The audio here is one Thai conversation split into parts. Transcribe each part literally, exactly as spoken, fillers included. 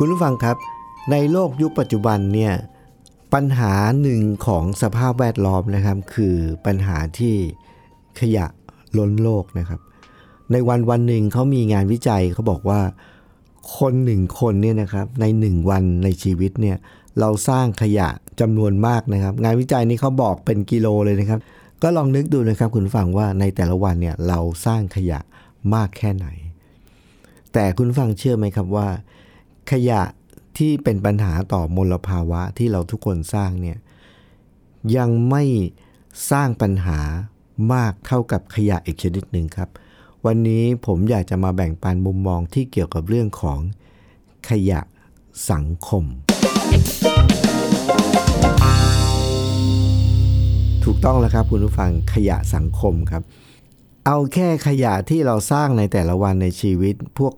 คุณผู้ฟังครับในโลกยุคปัจจุบันเนี่ยปัญหาหนึ่งของสภาพแวดล้อมนะครับคือปัญหาที่ขยะล้นโลกนะครับในวันวันหนึ่งเขามีงานวิจัยเขาบอกว่าคนหนึ่งคนเนี่ยนะครับในหนึ่งวันในชีวิตเนี่ยเราสร้างขยะจำนวนมากนะครับงานวิจัยนี้เขาบอกเป็นกิโลเลยนะครับก็ลองนึกดูนะครับคุณผู้ฟังว่าในแต่ละวันเนี่ยเราสร้างขยะมากแค่ไหนแต่คุณผู้ฟังเชื่อไหมครับว่าขยะที่เป็นปัญหาต่อมลภาวะที่เราทุกคนสร้างเนี่ยยังไม่สร้างปัญหามากเท่ากับขยะอีกชนิดหนึ่งครับวันนี้ผมอยากจะมาแบ่งปันมุมมองที่เกี่ยวกับเรื่องของขยะสังคมถูกต้องแล้วครับคุณผู้ฟังขยะสังคมครับเอาแค่ขยะที่เราสร้างในแต่ละวันในชีวิตพวก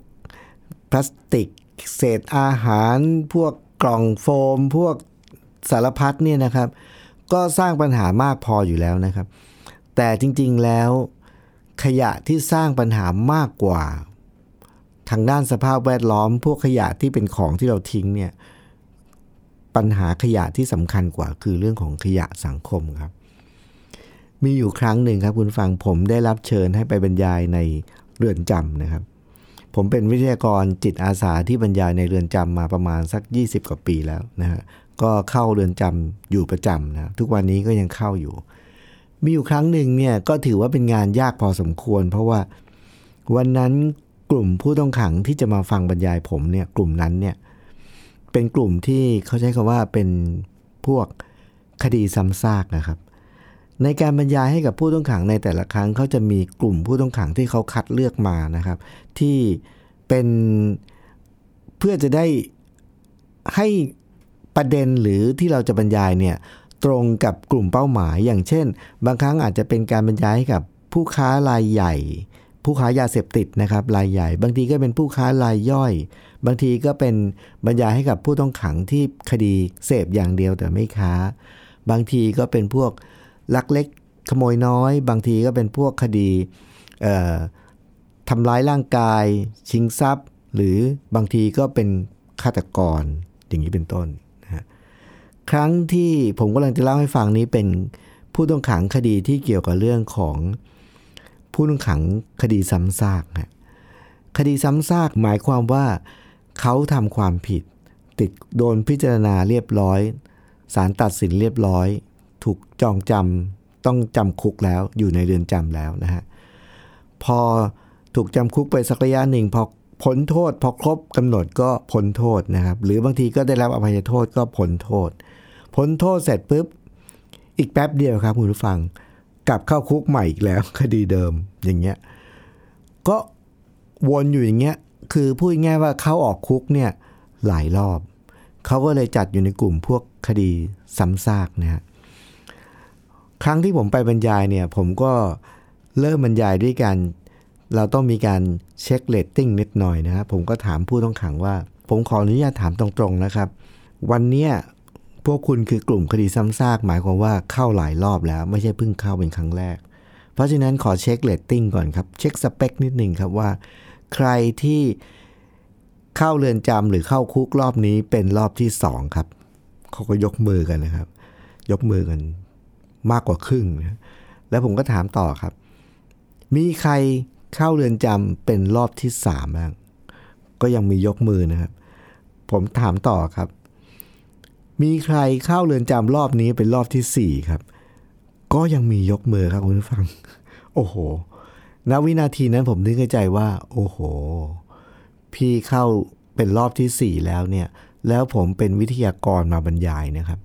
พลาสติกเศษอาหารพวกกล่องโฟมพวกสารพัดเนี่ยนะครับก็สร้างปัญหามากพออยู่แล้วนะครับแต่จริงๆแล้วขยะที่สร้างปัญหามากกว่าทางด้านสภาพแวดล้อมพวกขยะที่เป็นของที่เราทิ้งเนี่ยปัญหาขยะที่สำคัญกว่าคือเรื่องของขยะสังคมครับมีอยู่ครั้งหนึ่งครับคุณฟังผมได้รับเชิญให้ไปบรรยายในเรือนจำนะครับผมเป็นวิทยากรจิตอาสาที่บรรยายในเรือนจำมาประมาณสักยี่สิบกว่าปีแล้วนะฮะก็เข้าเรือนจำอยู่ประจำนะทุกวันนี้ก็ยังเข้าอยู่มีอยู่ครั้งหนึ่งเนี่ยก็ถือว่าเป็นงานยากพอสมควรเพราะว่าวันนั้นกลุ่มผู้ต้องขังที่จะมาฟังบรรยายผมเนี่ยกลุ่มนั้นเนี่ยเป็นกลุ่มที่เขาใช้คำว่าเป็นพวกคดีซ้ำซากนะครับในการบรรยายให้กับผู้ต้องขังในแต่ละครั้งเขาจะมีกลุ่มผู้ต้องขังที่เขาคัดเลือกมานะครับที่เป็นเพื่อจะได้ให้ประเด็นหรือที่เราจะบรรยายเนี่ยตรงกับกลุ่มเป้าหมายอย่างเช่นบางครั้งอาจจะเป็นการบรรยายให้กับผู้ค้ารายใหญ่ผู้ค้ายาเสพติดนะครับรายใหญ่บางทีก็เป็นผู้ค้ารายย่อยบางทีก็เป็นบรรยายให้กับผู้ต้องขังที่คดีเสพอย่างเดียวแต่ไม่ค้าบางทีก็เป็นพวกลักเล็กขโมยน้อยบางทีก็เป็นพวกคดีทำร้ายร่างกายชิงทรัพย์หรือบางทีก็เป็นฆาตกรอย่างนี้เป็นต้นนะครั้งที่ผมกำลังจะเล่าให้ฟังนี้เป็นผู้ต้องขังคดีที่เกี่ยวกับเรื่องของผู้ต้องขังคดีซ้ำซากนะคดีซ้ำซากหมายความว่าเขาทำความผิดติดโดนพิจารณาเรียบร้อยศาลตัดสินเรียบร้อยถูกจองจำต้องจำคุกแล้วอยู่ในเรือนจำแล้วนะฮะพอถูกจำคุกไปสักระยะหนึ่งพอพ้นโทษพอครบกำหนดก็พ้นโทษนะครับหรือบางทีก็ได้รับอภัยโทษก็พ้นโทษพ้นโทษเสร็จปุ๊บอีกแป๊บเดียวครับคุณผู้ฟังกลับเข้าคุกใหม่อีกแล้วคดีเดิมอย่างเงี้ยก็วนอยู่อย่างเงี้ยคือพูดง่ายว่าเข้าออกคุกเนี่ยหลายรอบเขาก็เลยจัดอยู่ในกลุ่มพวกคดีซ้ำซากนะฮะครั้งที่ผมไปบรรยายเนี่ยผมก็เริ่มบรรยายด้วยกันเราต้องมีการเช็คเรตติ้งนิดหน่อยนะครับผมก็ถามผู้ต้องขังว่าผมขออนุญาตถามตรงๆนะครับวันเนี้ยพวกคุณคือกลุ่มคดีซ้ำซากหมายความว่าเข้าหลายรอบแล้วไม่ใช่เพิ่งเข้าเป็นครั้งแรกเพราะฉะนั้นขอเช็คเรตติ้งก่อนครับเช็คสเปคนิดนึงครับว่าใครที่เข้าเรือนจำหรือเข้าคุกรอบนี้เป็นรอบที่สองครับเขาก็ยกมือกันนะครับยกมือกันมากกว่าครึ่งนะแล้วผมก็ถามต่อครับมีใครเข้าเรือนจำเป็นรอบที่สามบ้างก็ยังมียกมือนะครับผมถามต่อครับมีใครเข้าเรือนจำรอบนี้เป็นรอบที่สี่ครับก็ยังมียกมือครับคุณผู้ฟังโอ้โหณวินาทีนั้นผมนึกในใจว่าโอ้โหพี่เข้าเป็นรอบที่สี่แล้วเนี่ยแล้วผมเป็นวิทยากรมาบรรยายนะครับ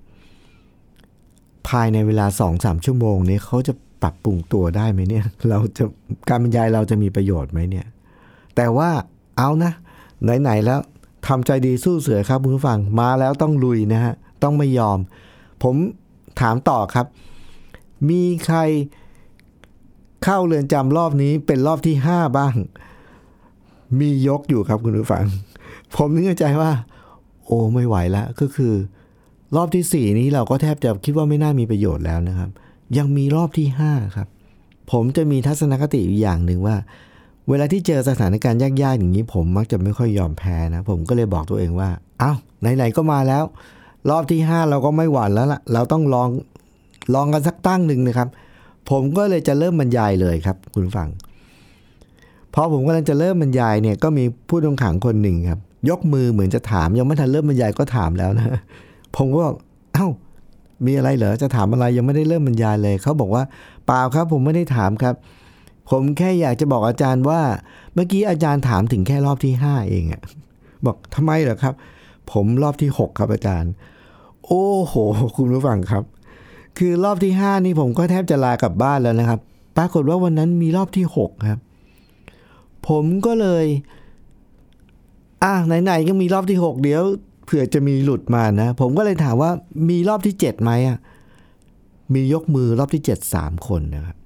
ภายในเวลา สองถึงสาม ชั่วโมงนี้เขาจะ ปรับปรุงตัวได้ไหมเนี่ยเราจะการบรรยายเราจะมีประโยชน์ไหมเนี่ยแต่ว่าเอานะไหนๆแล้วทำใจดีสู้เสือครับคุณผู้ฟังมาแล้วต้องลุยนะฮะต้องไม่ยอมผมถามต่อครับมีใครเข้าเรือนจำรอบนี้เป็นรอบที่ห้าบ้างมียกอยู่ครับคุณผู้ฟังผมนึกในใจว่าโอ้ไม่ไหวแล้วก็คือรอบที่สี่นี้เราก็แทบจะคิดว่าไม่น่ามีประโยชน์แล้วนะครับยังมีรอบที่ห้าครับผมจะมีทัศนคติอยู่อย่างนึงว่าเวลาที่เจอสถานการณ์ยากๆอย่างนี้ผมมักจะไม่ค่อยยอมแพ้นะผมก็เลยบอกตัวเองว่าเอ้าไหนๆก็มาแล้วรอบที่ห้าเราก็ไม่หวั่นแล้วล่ะเราต้องลองลองกันสักตั้งนึงนะครับผมก็เลยจะเริ่มบรรยายเลยครับคุณฟังพอผมกำลังจะเริ่มบรรยายเนี่ยก็มีผู้ต้องขังคนหนึ่งครับยกมือเหมือนจะถามยังไม่ทันเริ่มบรรยายก็ถามแล้วนะผมก็บอกเอ้ามีอะไรเหรอจะถามอะไรยังไม่ได้เริ่มบรรยายเลยเขาบอกว่าเปล่าครับผมไม่ได้ถามครับผมแค่อยากจะบอกอาจารย์ว่าเมื่อกี้อาจารย์ถามถึงแค่รอบที่ห้าเองอะบอกทำไมเหรอครับผมรอบที่หกครับอาจารย์โอ้โหคุณผู้ฟังครับคือรอบที่ห้านี่ผมก็แทบจะลากลับบ้านแล้วนะครับปรากฏว่าวันนั้นมีรอบที่หกครับผมก็เลยอ่ะไหนๆก็มีรอบที่หกเดี๋ยวเผื่อจะมีหลุดมานะผมก็เลยถามว่ามีรอบที่เจ็ดมั้ยอ่ะมียกมือรอบที่เจ็ด สามคนนะครับ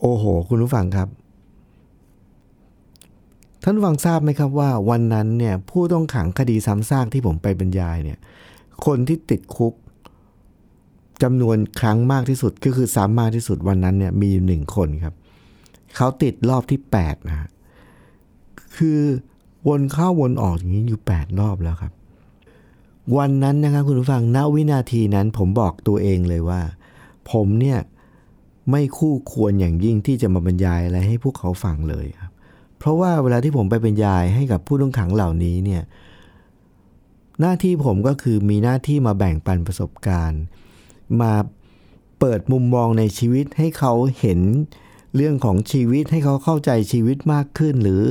โอ้โหคุณผู้ฟังครับท่านผู้ฟังทราบไหมครับว่าวันนั้นเนี่ยผู้ต้องขังคดีซ้ำซากที่ผมไปบรรยายเนี่ยคนที่ติดคุกจำนวนครั้งมากที่สุดก็คือซ้ำมากที่สุดวันนั้นเนี่ยมีอยู่หนึ่งคนครับเขาติดรอบที่แปดนะคือวนเข้าวนออกอย่างนี้อยู่แปดรอบแล้วครับวันนั้นนะครับคุณผู้ฟังณวินาทีนั้นผมบอกตัวเองเลยว่าผมเนี่ยไม่คู่ควรอย่างยิ่งที่จะมาบรรยายอะไรให้พวกเขาฟังเลยครับเพราะว่าเวลาที่ผมไปบรรยายให้กับผู้ต้องขังเหล่านี้เนี่ยหน้าที่ผมก็คือมีหน้าที่มาแบ่งปันประสบการณ์มาเปิดมุมมองในชีวิตให้เขาเห็นเรื่องของชีวิตให้เขาเข้าใจชีวิตมากขึ้นหรือ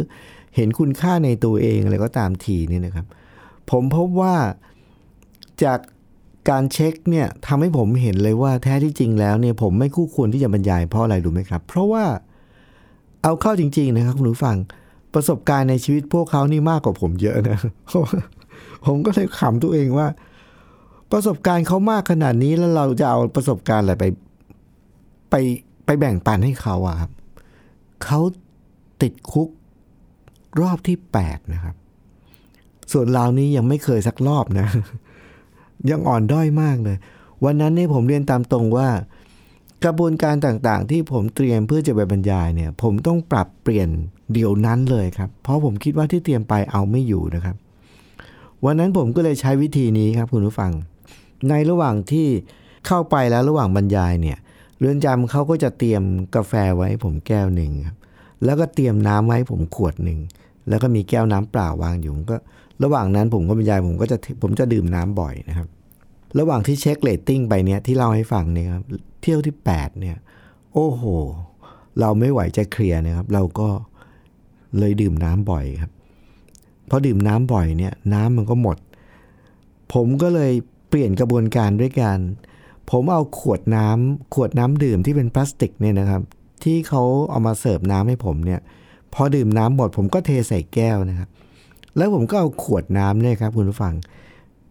เห็นคุณค่าในตัวเองอะไรก็ตามทีนี่นะครับผมพบว่าจากการเช็คเนี่ยทำให้ผมเห็นเลยว่าแท้ที่จริงแล้วเนี่ยผมไม่คู่ควรที่จะบรรยายเพราะอะไรรู้ไหมครับเพราะว่าเอาเข้าจริงๆนะครับคุณผู้ฟังประสบการณ์ในชีวิตพวกเขานี่มากกว่าผมเยอะนะ ผมก็เลยขำตัวเองว่าประสบการณ์เขามากขนาดนี้แล้วเราจะเอาประสบการณ์อะไรไปไปไปแบ่งปันให้เขาอะครับเขาติดคุกรอบที่แปดนะครับส่วนเรานี้ยังไม่เคยสักรอบนะยังอ่อนด้อยมากเลยวันนั้นเนี่ยผมเรียนตามตรงว่ากระบวนการต่างๆที่ผมเตรียมเพื่อจะไปบรรยายเนี่ยผมต้องปรับเปลี่ยนเดี๋ยวนั้นเลยครับเพราะผมคิดว่าที่เตรียมไปเอาไม่อยู่นะครับวันนั้นผมก็เลยใช้วิธีนี้ครับคุณผู้ฟังในระหว่างที่เข้าไปแล้วระหว่างบรรยายเนี่ยเรือนจำเขาก็จะเตรียมกาแฟไว้ผมแก้วหนึ่งครับแล้วก็เตรียมน้ำไว้ผมขวดหนึ่งแล้วก็มีแก้วน้ำเปล่าวางอยู่ก็ระหว่างนั้นผมก็บรรยายผมก็จะผมจะดื่มน้ำบ่อยนะครับระหว่างที่เช็คเรตติ้งไปเนี่ยที่เล่าให้ฟังเนี่ยครับเที่ยวที่แปดเนี่ยโอ้โหเราไม่ไหวจะเคลียร์นะครับเราก็เลยดื่มน้ำบ่อยครับพอดื่มน้ำบ่อยเนี่ยน้ำมันก็หมดผมก็เลยเปลี่ยนกระบวนการด้วยการผมเอาขวดน้ำขวดน้ำดื่มที่เป็นพลาสติกเนี่ยนะครับที่เขาเอามาเสิร์ฟน้ำให้ผมเนี่ยพอดื่มน้ำหมดผมก็เทใส่แก้วนะครับแล้วผมก็เอาขวดน้ำเนี่ยครับคุณผู้ฟัง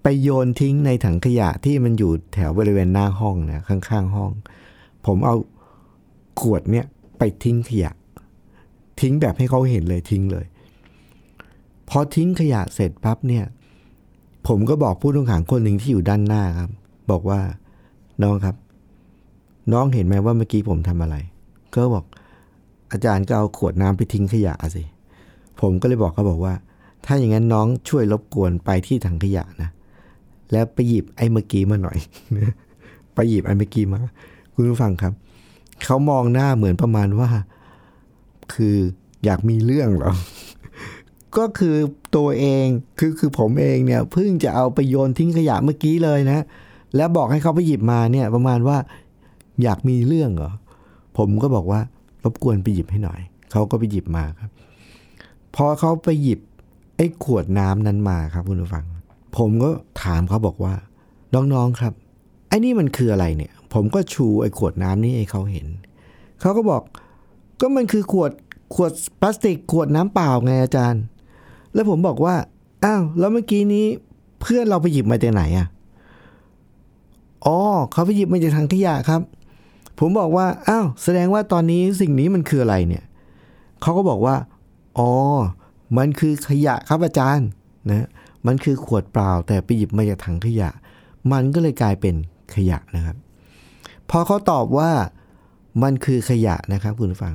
ไปโยนทิ้งในถังขยะที่มันอยู่แถวบริเวณหน้าห้องนะข้างๆห้องผมเอาขวดเนี่ยไปทิ้งขยะทิ้งแบบให้เขาเห็นเลยทิ้งเลยพอทิ้งขยะเสร็จปั๊บเนี่ยผมก็บอกผู้ต้องขังคนหนึ่งที่อยู่ด้านหน้าครับบอกว่าน้องครับน้องเห็นไหมว่าเมื่อกี้ผมทำอะไรก็บอกอาจารย์ก็เอาขวดน้ำไปทิ้งขยะสิผมก็เลยบอกเขาบอกว่าถ้าอย่างนั้นน้องช่วยรบกวนไปที่ถังขยะนะแล้วไปหยิบไอ้เมื่อกี้มาหน่อย ไปหยิบไอ้เมื่อกี้มาคุณผู้ฟังครับเขามองหน้าเหมือนประมาณว่าคืออยากมีเรื่องเหรอ ก็คือตัวเองคือคือผมเองเนี่ยเพิ่งจะเอาไปโยนทิ้งขยะเมื่อกี้เลยนะแล้วบอกให้เขาไปหยิบมาเนี่ยประมาณว่าอยากมีเรื่องเหรอผมก็บอกว่ารบกวนไปหยิบให้หน่อยเขาก็ไปหยิบมาครับพอเขาไปหยิบไอ้ขวดน้ำนั้นมาครับคุณผู้ฟังผมก็ถามเขาบอกว่าน้องๆครับไอ้นี่มันคืออะไรเนี่ย ผมก็ชูไอ้ขวดน้ำนี่ให้เขาเห็นเขาก็บอกก็มันคือขวดขวดพลาสติกขวดน้ำเปล่าไงอาจารย์แล้วผมบอกว่าอ้าวแล้วเมื่อกี้นี้เพื่อนเราไปหยิบมาจากไหนอ่ะอ๋อเขาไปหยิบมาจากถังขยะครับผมบอกว่าอ้าวแสดงว่าตอนนี้สิ่งนี้มันคืออะไรเนี่ยเขาก็บอกว่าอ๋อมันคือขยะครับอาจารย์นะมันคือขวดเปล่าแต่ไปหยิบมาจากถังขยะมันก็เลยกลายเป็นขยะนะครับพอเขาตอบว่ามันคือขยะนะครับคุณผู้ฟัง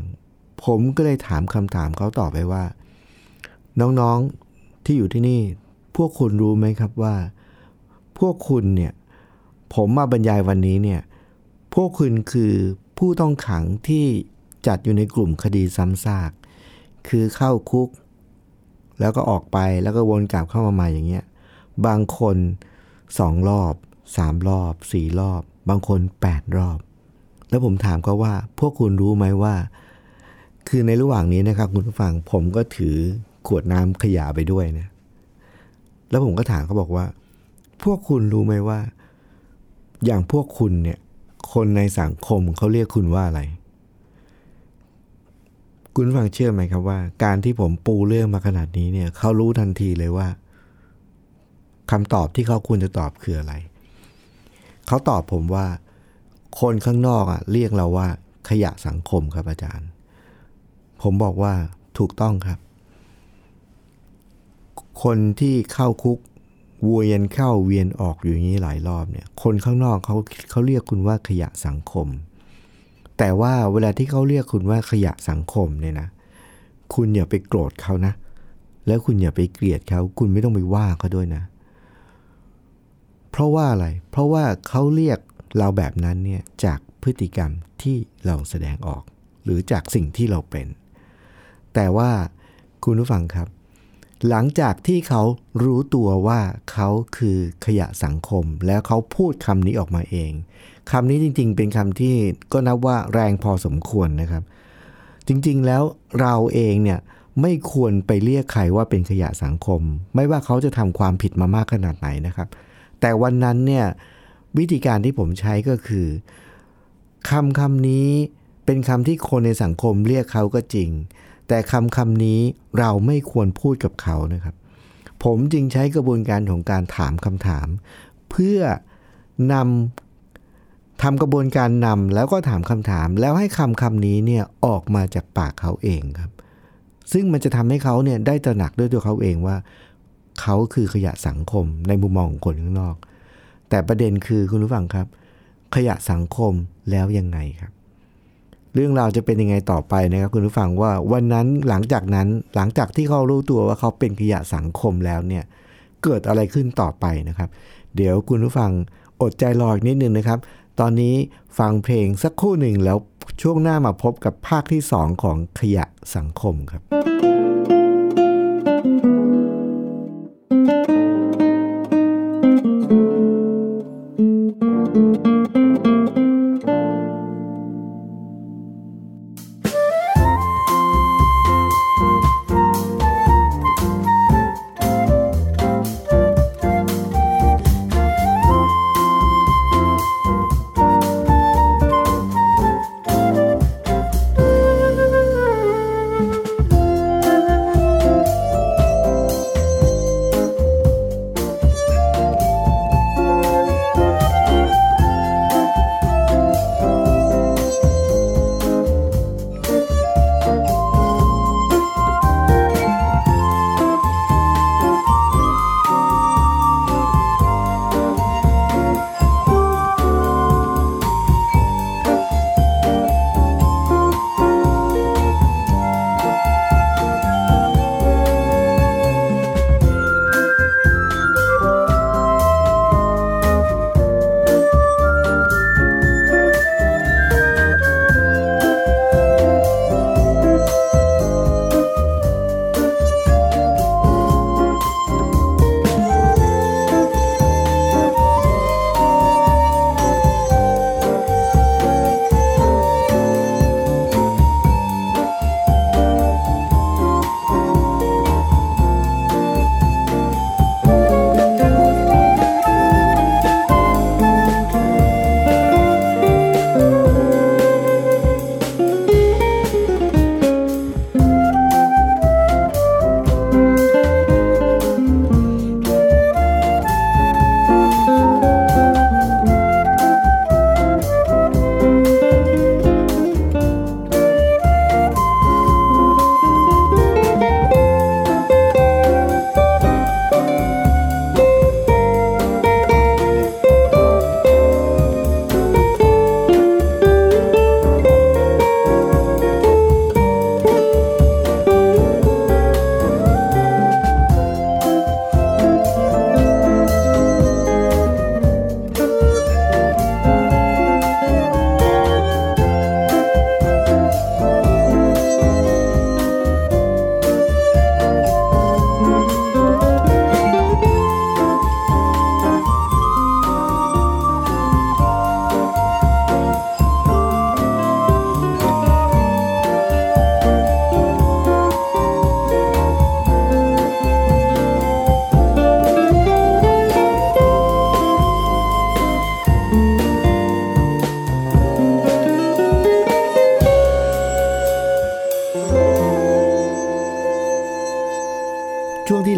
ผมก็เลยถามคำถามเขาตอบไปว่าน้องๆที่อยู่ที่นี่พวกคุณรู้ไหมครับว่าพวกคุณเนี่ยผมมาบรรยายวันนี้เนี่ยพวกคุณคือผู้ต้องขังที่จัดอยู่ในกลุ่มคดีซ้ำซากคือเข้าคุกแล้วก็ออกไปแล้วก็วนกลับเข้ามาใหม่อย่างเงี้ยบางคนสองรอบสามรอบสี่รอบบางคนแปดรอบแล้วผมถามเขาว่าพวกคุณรู้ไหมว่าคือในระหว่างนี้นะครับคุณผู้ฟังผมก็ถือขวดน้ำขยะไปด้วยนะแล้วผมก็ถามเขาบอกว่าพวกคุณรู้ไหมว่าอย่างพวกคุณเนี่ยคนในสังคมเขาเรียกคุณว่าอะไรคุณฟังเชื่อไหมครับว่าการที่ผมปูเรื่องมาขนาดนี้เนี่ยเขารู้ทันทีเลยว่าคำตอบที่เขาควรจะตอบคืออะไรเขาตอบผมว่าคนข้างนอกอ่ะเรียกเราว่าขยะสังคมครับอาจารย์ผมบอกว่าถูกต้องครับคนที่เข้าคุกวนเข้าเวียนออกอยู่อย่างนี้หลายรอบเนี่ยคนข้างนอกเขาเขาเรียกคุณว่าขยะสังคมแต่ว่าเวลาที่เขาเรียกคุณว่าขยะสังคมเนี่ยนะคุณอย่าไปโกรธเขานะแล้วคุณอย่าไปเกลียดเขาคุณไม่ต้องไปว่าเขาด้วยนะเพราะว่าอะไรเพราะว่าเขาเรียกเราแบบนั้นเนี่ยจากพฤติกรรมที่เราแสดงออกหรือจากสิ่งที่เราเป็นแต่ว่าคุณผู้ฟังครับหลังจากที่เขารู้ตัวว่าเขาคือขยะสังคมแล้วเขาพูดคำนี้ออกมาเองคำนี้จริงๆเป็นคำที่ก็นับว่าแรงพอสมควรนะครับจริงๆแล้วเราเองเนี่ยไม่ควรไปเรียกใครว่าเป็นขยะสังคมไม่ว่าเขาจะทำความผิดมามากขนาดไหนนะครับแต่วันนั้นเนี่ยวิธีการที่ผมใช้ก็คือคำคำนี้เป็นคำที่คนในสังคมเรียกเขาก็จริงแต่คำคำนี้เราไม่ควรพูดกับเขานะครับผมจึงใช้กระบวนการของการถามคำถามเพื่อนำทำกระบวนการนำแล้วก็ถามคำถามแล้วให้คำคำนี้เนี่ยออกมาจากปากเขาเองครับซึ่งมันจะทำให้เขาเนี่ยได้ตระหนักด้วยตัวเขาเองว่าเขาคือขยะสังคมในมุมมองของคนข้างนอกแต่ประเด็นคือคุณผู้ฟังครับขยะสังคมแล้วยังไงครับเรื่องราวจะเป็นยังไงต่อไปนะครับคุณผู้ฟังว่าวันนั้นหลังจากนั้นหลังจากที่เขารู้ตัวว่าเขาเป็นขยะสังคมแล้วเนี่ยเกิดอะไรขึ้นต่อไปนะครับเดี๋ยวคุณผู้ฟังอดใจรออีกนิดนึงนะครับตอนนี้ฟังเพลงสักครู่หนึ่งแล้วช่วงหน้ามาพบกับภาคที่สองของขยะสังคมครับ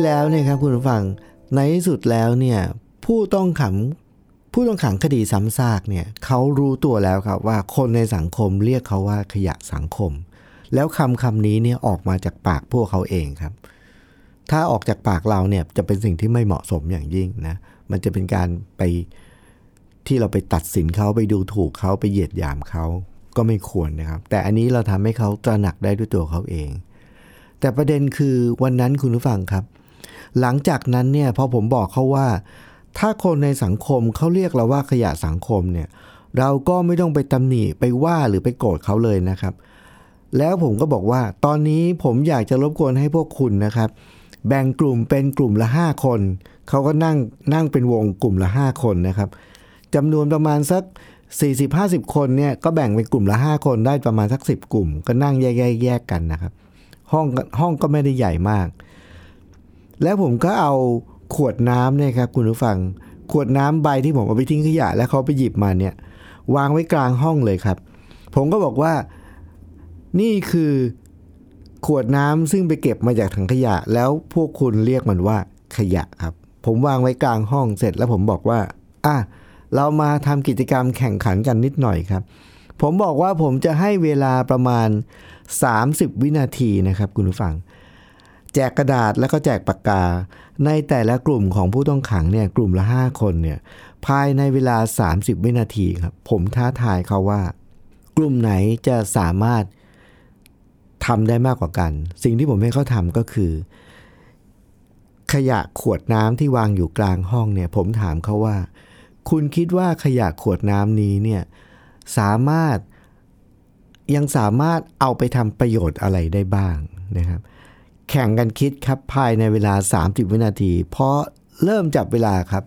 แล้วเนี่ยครับคุณผู้ฟังในที่สุดแล้วเนี่ยผู้ต้องขังผู้ต้องขังคดีซ้ำซากเนี่ยเขารู้ตัวแล้วครับว่าคนในสังคมเรียกเขาว่าขยะสังคมแล้วคำคำนี้เนี่ยออกมาจากปากพวกเขาเองครับถ้าออกจากปากเราเนี่ยจะเป็นสิ่งที่ไม่เหมาะสมอย่างยิ่งนะมันจะเป็นการไปที่เราไปตัดสินเขาไปดูถูกเขาไปเหยียดหยามเขาก็ไม่ควรนะครับแต่อันนี้เราทำให้เขาตระหนักได้ด้วยตัวเขาเองแต่ประเด็นคือวันนั้นคุณผู้ฟังครับหลังจากนั้นเนี่ยพอผมบอกเขาว่าถ้าคนในสังคมเขาเรียกเราว่าขยะสังคมเนี่ยเราก็ไม่ต้องไปตำหนิไปว่าหรือไปโกรธเขาเลยนะครับแล้วผมก็บอกว่าตอนนี้ผมอยากจะรบกวนให้พวกคุณนะครับแบ่งกลุ่มเป็นกลุ่มละห้าคนเขาก็นั่งนั่งเป็นวงกลุ่มละห้าคนนะครับจำนวนประมาณสัก สี่สิบถึงห้าสิบ คนเนี่ยก็แบ่งเป็นกลุ่มละห้าคนได้ประมาณสักสิบกลุ่มก็นั่งแยกๆกันนะครับห้องห้องก็ไม่ได้ใหญ่มากแล้วผมก็เอาขวดน้ำเนี่ยครับคุณผู้ฟังขวดน้ำใบที่ผมเอาไปทิ้งขยะแล้วเขาไปหยิบมาเนี่ยวางไว้กลางห้องเลยครับผมก็บอกว่านี่คือขวดน้ำซึ่งไปเก็บมาจากถังขยะแล้วพวกคุณเรียกมันว่าขยะครับผมวางไว้กลางห้องเสร็จแล้วผมบอกว่าอ่ะเรามาทำกิจกรรมแข่งขันกันนิดหน่อยครับผมบอกว่าผมจะให้เวลาประมาณสามสิบวินาทีนะครับคุณผู้ฟังแจกกระดาษแล้วก็แจกปากกาในแต่ละกลุ่มของผู้ต้องขังเนี่ยกลุ่มละห้าคนเนี่ยภายในเวลาสามสิบวินาทีครับผมท้าทายเขาว่ากลุ่มไหนจะสามารถทำได้มากกว่ากันสิ่งที่ผมให้เขาทำก็คือขยะขวดน้ำที่วางอยู่กลางห้องเนี่ยผมถามเขาว่าคุณคิดว่าขยะขวดน้ำนี้เนี่ยสามารถยังสามารถเอาไปทำประโยชน์อะไรได้บ้างนะครับแข่งกันคิดครับภายในเวลาสามสิบวินาทีเพราะเริ่มจับเวลาครับ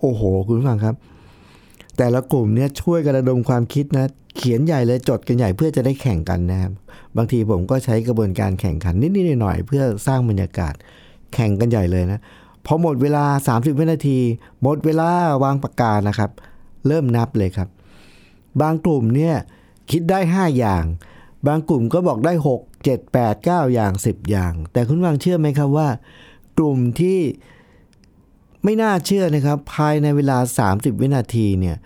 โอ้โหคุณผู้ฟังครับแต่ละกลุ่มเนี่ยช่วยกันระดมความคิดนะเขียนใหญ่เลยจดกันใหญ่เพื่อจะได้แข่งกันนะครับบางทีผมก็ใช้กระบวนการแข่งขันนิดๆหน่อยๆเพื่อสร้างบรรยากาศแข่งกันใหญ่เลยนะพอหมดเวลาสามสิบวินาทีหมดเวลาวางปากกานะครับเริ่มนับเลยครับบางกลุ่มเนี่ยคิดได้ห้าอย่างบางกลุ่มก็บอกได้หก เจ็ด แปด เก้าอย่างสิบอย่างแต่คุณวางเชื่อไหมครับว่ากลุ่มที่ไม่น่าเชื่อนะครับภายในเวลาสามสิบวินาทีเนี่ย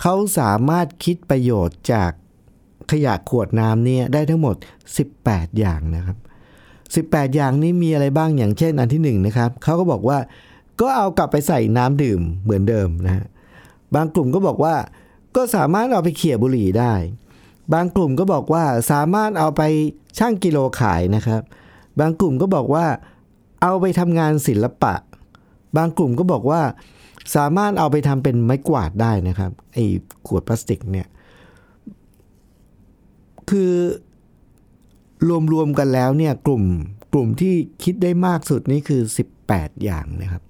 เขาสามารถคิดประโยชน์จากขยะขวดน้ำเนี่ยได้ทั้งหมดสิบแปดอย่างนะครับสิบแปดอย่างนี้มีอะไรบ้างอย่างเช่นอันที่หนึ่งนะครับเขาก็บอกว่าก็เอากลับไปใส่น้ำดื่มเหมือนเดิมนะฮะบางกลุ่มก็บอกว่าก็สามารถเอาไปเขี่ยบุหรี่ได้บางกลุ่มก็บอกว่าสามารถเอาไปชั่งกิโลขายนะครับบางกลุ่มก็บอกว่าเอาไปทำงานศิลปะบางกลุ่มก็บอกว่าสามารถเอาไปทำเป็นไม้กวาดได้นะครับไอ้ขวดพลาสติกเนี่ยคือรวมๆกันแล้วเนี่ยกลุ่มกลุ่มที่คิดได้มากสุดนี่คือสิบแปดอย่างนะครับ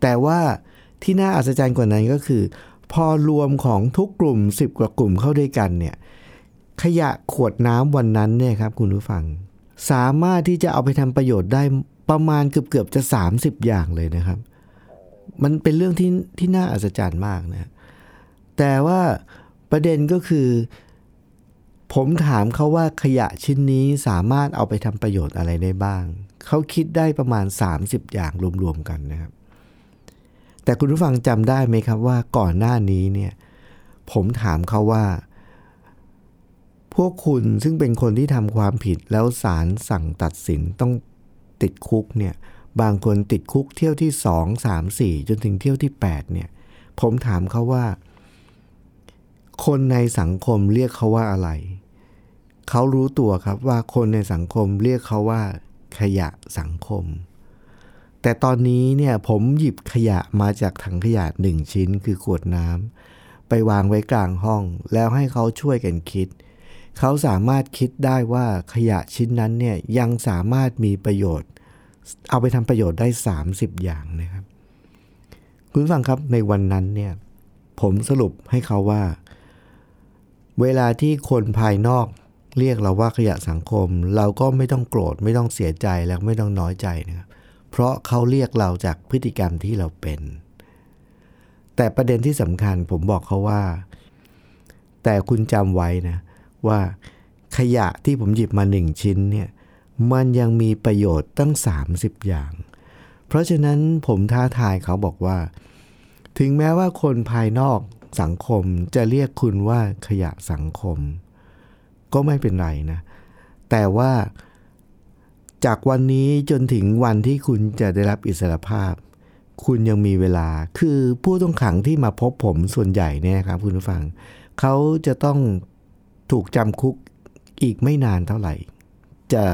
แต่ว่าที่น่าอัศจรรย์กว่านั้นก็คือพอรวมของทุกกลุ่มสิบกว่ากลุ่มเข้าด้วยกันเนี่ยขยะขวดน้ำวันนั้นเนี่ยครับคุณผู้ฟังสามารถที่จะเอาไปทำประโยชน์ได้ประมาณเกือบๆจะสามสิบอย่างเลยนะครับมันเป็นเรื่องที่ที่น่าอัศจรรย์มากนะแต่ว่าประเด็นก็คือผมถามเขาว่าขยะชิ้นนี้สามารถเอาไปทำประโยชน์อะไรได้บ้างเขาคิดได้ประมาณสามสิบอย่างรวมๆกันนะครับแต่คุณผู้ฟังจำได้ไหมครับว่าก่อนหน้านี้เนี่ยผมถามเขาว่าพวกคุณซึ่งเป็นคนที่ทำความผิดแล้วศาลสั่งตัดสินต้องติดคุกเนี่ยบางคนติดคุกเที่ยวที่สอง สาม สี่จนถึงเที่ยวที่แปดเนี่ยผมถามเขาว่าคนในสังคมเรียกเขาว่าอะไรเขารู้ตัวครับว่าคนในสังคมเรียกเขาว่าขยะสังคมแต่ตอนนี้เนี่ยผมหยิบขยะมาจากถังขยะหนึ่งชิ้นคือขวดน้ำไปวางไว้กลางห้องแล้วให้เขาช่วยกันคิดเขาสามารถคิดได้ว่าขยะชิ้นนั้นเนี่ยยังสามารถมีประโยชน์เอาไปทำประโยชน์ได้สามสิบอย่างนะครับคุณฟังครับในวันนั้นเนี่ยผมสรุปให้เขาว่าเวลาที่คนภายนอกเรียกเราว่าขยะสังคมเราก็ไม่ต้องโกรธไม่ต้องเสียใจและไม่ต้องน้อยใจนะครับเพราะเขาเรียกเราจากพฤติกรรมที่เราเป็นแต่ประเด็นที่สำคัญผมบอกเขาว่าแต่คุณจำไว้นะว่าขยะที่ผมหยิบมาหนึ่งชิ้นเนี่ยมันยังมีประโยชน์ตั้งสามสิบอย่าง เพราะฉะนั้นผมท้าทายเขาบอกว่าถึงแม้ว่าคนภายนอกสังคมจะเรียกคุณว่าขยะสังคมก็ไม่เป็นไรนะแต่ว่าจากวันนี้จนถึงวันที่คุณจะได้รับอิสรภาพคุณยังมีเวลาคือผู้ต้องขังที่มาพบผมส่วนใหญ่เนี่ยครับคุณผู้ฟังเขาจะต้องถูกจำคุกอีกไม่นานเท่าไหร่จะ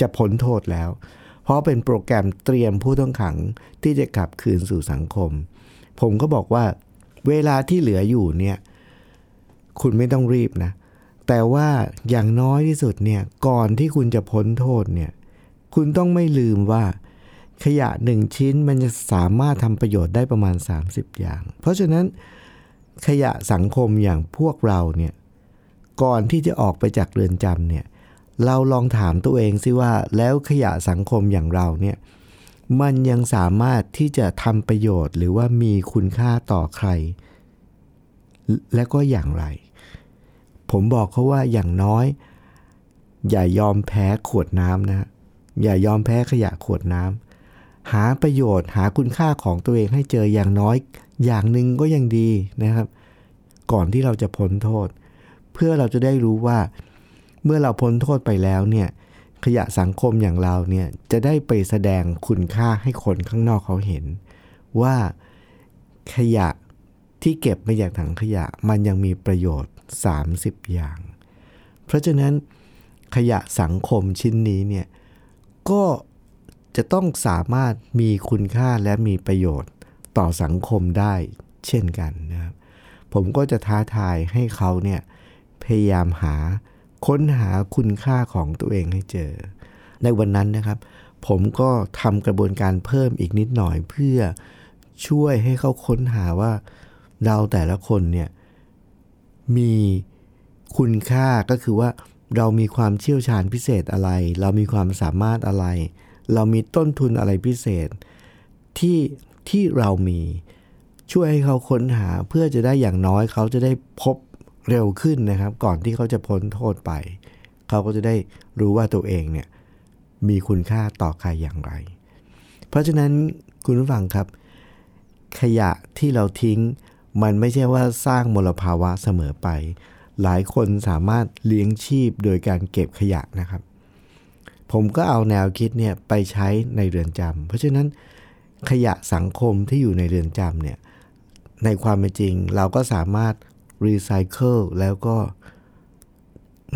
จะพ้นโทษแล้วเพราะเป็นโปรแกรมเตรียมผู้ต้องขังที่จะกลับคืนสู่สังคมผมก็บอกว่าเวลาที่เหลืออยู่เนี่ยคุณไม่ต้องรีบนะแต่ว่าอย่างน้อยที่สุดเนี่ยก่อนที่คุณจะพ้นโทษเนี่ยคุณต้องไม่ลืมว่าขยะหนึ่งชิ้นมันจะสามารถทำประโยชน์ได้ประมาณสามสิบอย่างเพราะฉะนั้นขยะสังคมอย่างพวกเราเนี่ยก่อนที่จะออกไปจากเรือนจำเนี่ยเราลองถามตัวเองสิว่าแล้วขยะสังคมอย่างเราเนี่ยมันยังสามารถที่จะทำประโยชน์หรือว่ามีคุณค่าต่อใครและก็อย่างไรผมบอกเขาว่าอย่างน้อยอย่ายอมแพ้ขวดน้ำนะอย่ายอมแพ้ขยะขวดน้ำหาประโยชน์หาคุณค่าของตัวเองให้เจออย่างน้อยอย่างนึงก็ยังดีนะครับก่อนที่เราจะพ้นโทษเพื่อเราจะได้รู้ว่าเมื่อเราพ้นโทษไปแล้วเนี่ยขยะสังคมอย่างเราเนี่ยจะได้ไปแสดงคุณค่าให้คนข้างนอกเขาเห็นว่าขยะที่เก็บมาจากถังขยะมันยังมีประโยชน์สามสิบอย่างเพราะฉะนั้นขยะสังคมชิ้นนี้เนี่ยก็จะต้องสามารถมีคุณค่าและมีประโยชน์ต่อสังคมได้เช่นกันนะครับผมก็จะท้าทายให้เขาเนี่ยพยายามหาค้นหาคุณค่าของตัวเองให้เจอในวันนั้นนะครับผมก็ทำกระบวนการเพิ่มอีกนิดหน่อยเพื่อช่วยให้เขาค้นหาว่าเราแต่ละคนเนี่ยมีคุณค่าก็คือว่าเรามีความเชี่ยวชาญพิเศษอะไรเรามีความสามารถอะไรเรามีต้นทุนอะไรพิเศษที่ที่เรามีช่วยให้เขาค้นหาเพื่อจะได้อย่างน้อยเขาจะได้พบเร็วขึ้นนะครับก่อนที่เขาจะพ้นโทษไปเขาก็จะได้รู้ว่าตัวเองเนี่ยมีคุณค่าต่อใครอย่างไรเพราะฉะนั้นคุณผู้ฟังครับขยะที่เราทิ้งมันไม่ใช่ว่าสร้างมลภาวะเสมอไปหลายคนสามารถเลี้ยงชีพโดยการเก็บขยะนะครับผมก็เอาแนวคิดเนี่ยไปใช้ในเรือนจำเพราะฉะนั้นขยะสังคมที่อยู่ในเรือนจำเนี่ยในความเป็นจริงเราก็สามารถรีไซเคิลแล้วก็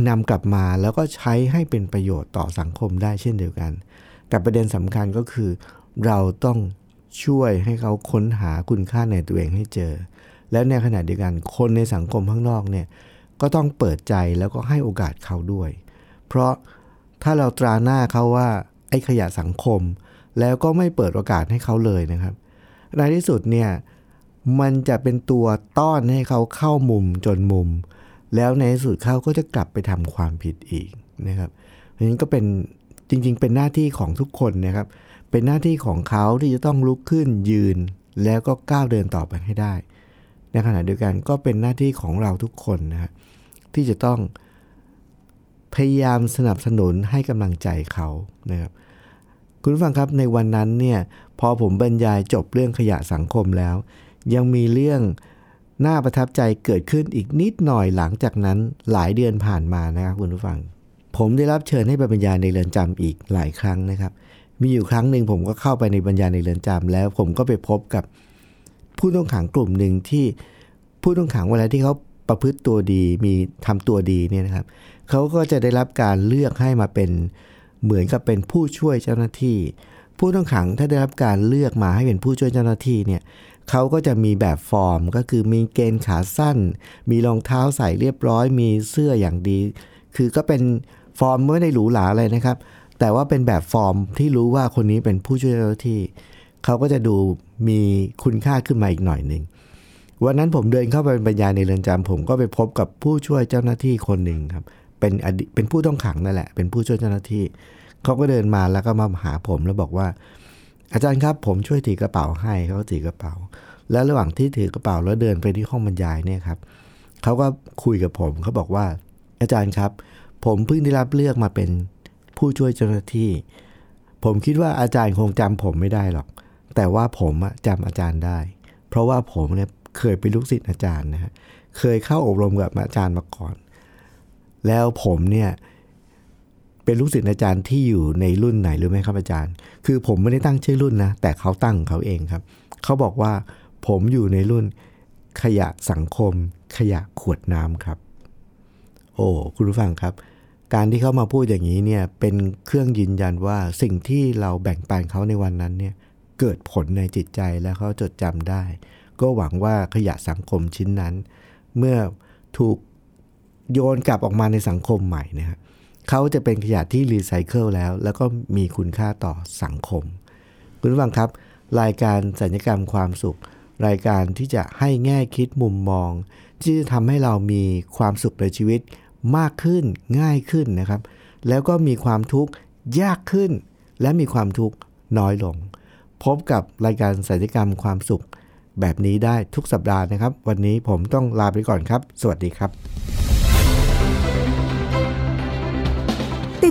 นำกลับมาแล้วก็ใช้ให้เป็นประโยชน์ต่อสังคมได้เช่นเดียวกันแต่ประเด็นสำคัญก็คือเราต้องช่วยให้เขาค้นหาคุณค่าในตัวเองให้เจอแล้วในขณะเดียวกันคนในสังคมข้างนอกเนี่ยก็ต้องเปิดใจแล้วก็ให้โอกาสเขาด้วยเพราะถ้าเราตราหน้าเขาว่าไอ้ขยะสังคมแล้วก็ไม่เปิดโอกาสให้เขาเลยนะครับในที่สุดเนี่ยมันจะเป็นตัวต้อนให้เขาเข้ามุมจนมุมแล้วในที่สุดเขาก็จะกลับไปทำความผิดอีกนะครับเพราะฉะนั้นก็เป็นจริงๆเป็นหน้าที่ของทุกคนนะครับเป็นหน้าที่ของเขาที่จะต้องลุกขึ้นยืนแล้วก็ก้าวเดินต่อไปให้ได้ในขณะเดียวกันก็เป็นหน้าที่ของเราทุกคนนะฮะที่จะต้องพยายามสนับสนุนให้กำลังใจเขานะครับคุณผู้ฟังครับในวันนั้นเนี่ยพอผมบรรยายจบเรื่องขยะสังคมแล้วยังมีเรื่องน่าประทับใจเกิดขึ้นอีกนิดหน่อยหลังจากนั้นหลายเดือนผ่านมานะครับคุณผู้ฟังผมได้รับเชิญให้ไปบรรยายในเรือนจำอีกหลายครั้งนะครับมีอยู่ครั้งหนึ่งผมก็เข้าไปในบรรยายในเรือนจำแล้วผมก็ไปพบกับผู้ต้องขังกลุ่มหนึ่งที่ผู้ต้องขังเวลาที่เขาประพฤติตัวดีมีทำตัวดีเนี่ยนะครับเขาก็จะได้รับการเลือกให้มาเป็นเหมือนกับเป็นผู้ช่วยเจ้าหน้าที่ผู้ต้องขังถ้าได้รับการเลือกมาให้เป็นผู้ช่วยเจ้าหน้าที่เนี่ยเขาก็จะมีแบบฟอร์มก็คือมีเกณฑ์ขาสั้นมีรองเท้าใส่เรียบร้อยมีเสื้ออย่างดีคือก็เป็นฟอร์มไม่ได้หรูหราอะไรนะครับแต่ว่าเป็นแบบฟอร์มที่รู้ว่าคนนี้เป็นผู้ช่วยเจ้าหน้าที่เขาก็จะดูมีคุณค่าขึ้นมาอีกหน่อยนึงวันนั้นผมเดินเข้าไปบรรยายในเรือนจำผมก็ไปพบกับผู้ช่วยเจ้าหน้าที่คนหนึ่งครับเป็นอดีตเป็นผู้ต้องขังนั่นแหละเป็นผู้ช่วยเจ้าหน้าที่เขาก็เดินมาแล้วก็มาหาผมแล้วบอกว่าอาจารย์ครับผมช่วยถือกระเป๋าให้เขาถือกระเป๋าแล้วระหว่างที่ถือกระเป๋าแล้วเดินไปที่ห้องบรรยายเนี่ยครับเขาก็คุยกับผมเขาบอกว่าอาจารย์ครับผมเพิ่งได้รับเลือกมาเป็นผู้ช่วยเจ้าหน้าที่ ผมคิดว่าอาจารย์คงจำผมไม่ได้หรอกแต่ว่าผมจำอาจารย์ได้เพราะว่าผมเนี่ยเคยเป็นลูกศิษย์อาจารย์นะฮะเคยเข้าอบรมกับอาจารย์มาก่อนแล้วผมเนี่ยเป็นลูกศิษย์อาจารย์ที่อยู่ในรุ่นไหนรู้ไหมครับอาจารย์คือผมไม่ได้ตั้งชื่อรุ่นนะแต่เขาตั้งเขาเองครับเขาบอกว่าผมอยู่ในรุ่นขยะสังคมขยะขวดน้ำครับโอ้คุณผู้ฟังครับการที่เขามาพูดอย่างนี้เนี่ยเป็นเครื่องยืนยันว่าสิ่งที่เราแบ่งปันเขาในวันนั้นเนี่ยเกิดผลในจิตใจและเขาจดจำได้ก็หวังว่าขยะสังคมชิ้นนั้นเมื่อถูกโยนกลับออกมาในสังคมใหม่นะฮะเขาจะเป็นขยะที่รีไซเคิลแล้วแล้วก็มีคุณค่าต่อสังคมคุณผู้ฟังครับรายการสัญญกรรมความสุขรายการที่จะให้แง่คิดมุมมองที่จะทำให้เรามีความสุขในชีวิตมากขึ้นง่ายขึ้นนะครับแล้วก็มีความทุกข์ยากขึ้นและมีความทุกข์น้อยลงพบกับรายการสัญญกรรมความสุขแบบนี้ได้ทุกสัปดาห์นะครับวันนี้ผมต้องลาไปก่อนครับสวัสดีครับติ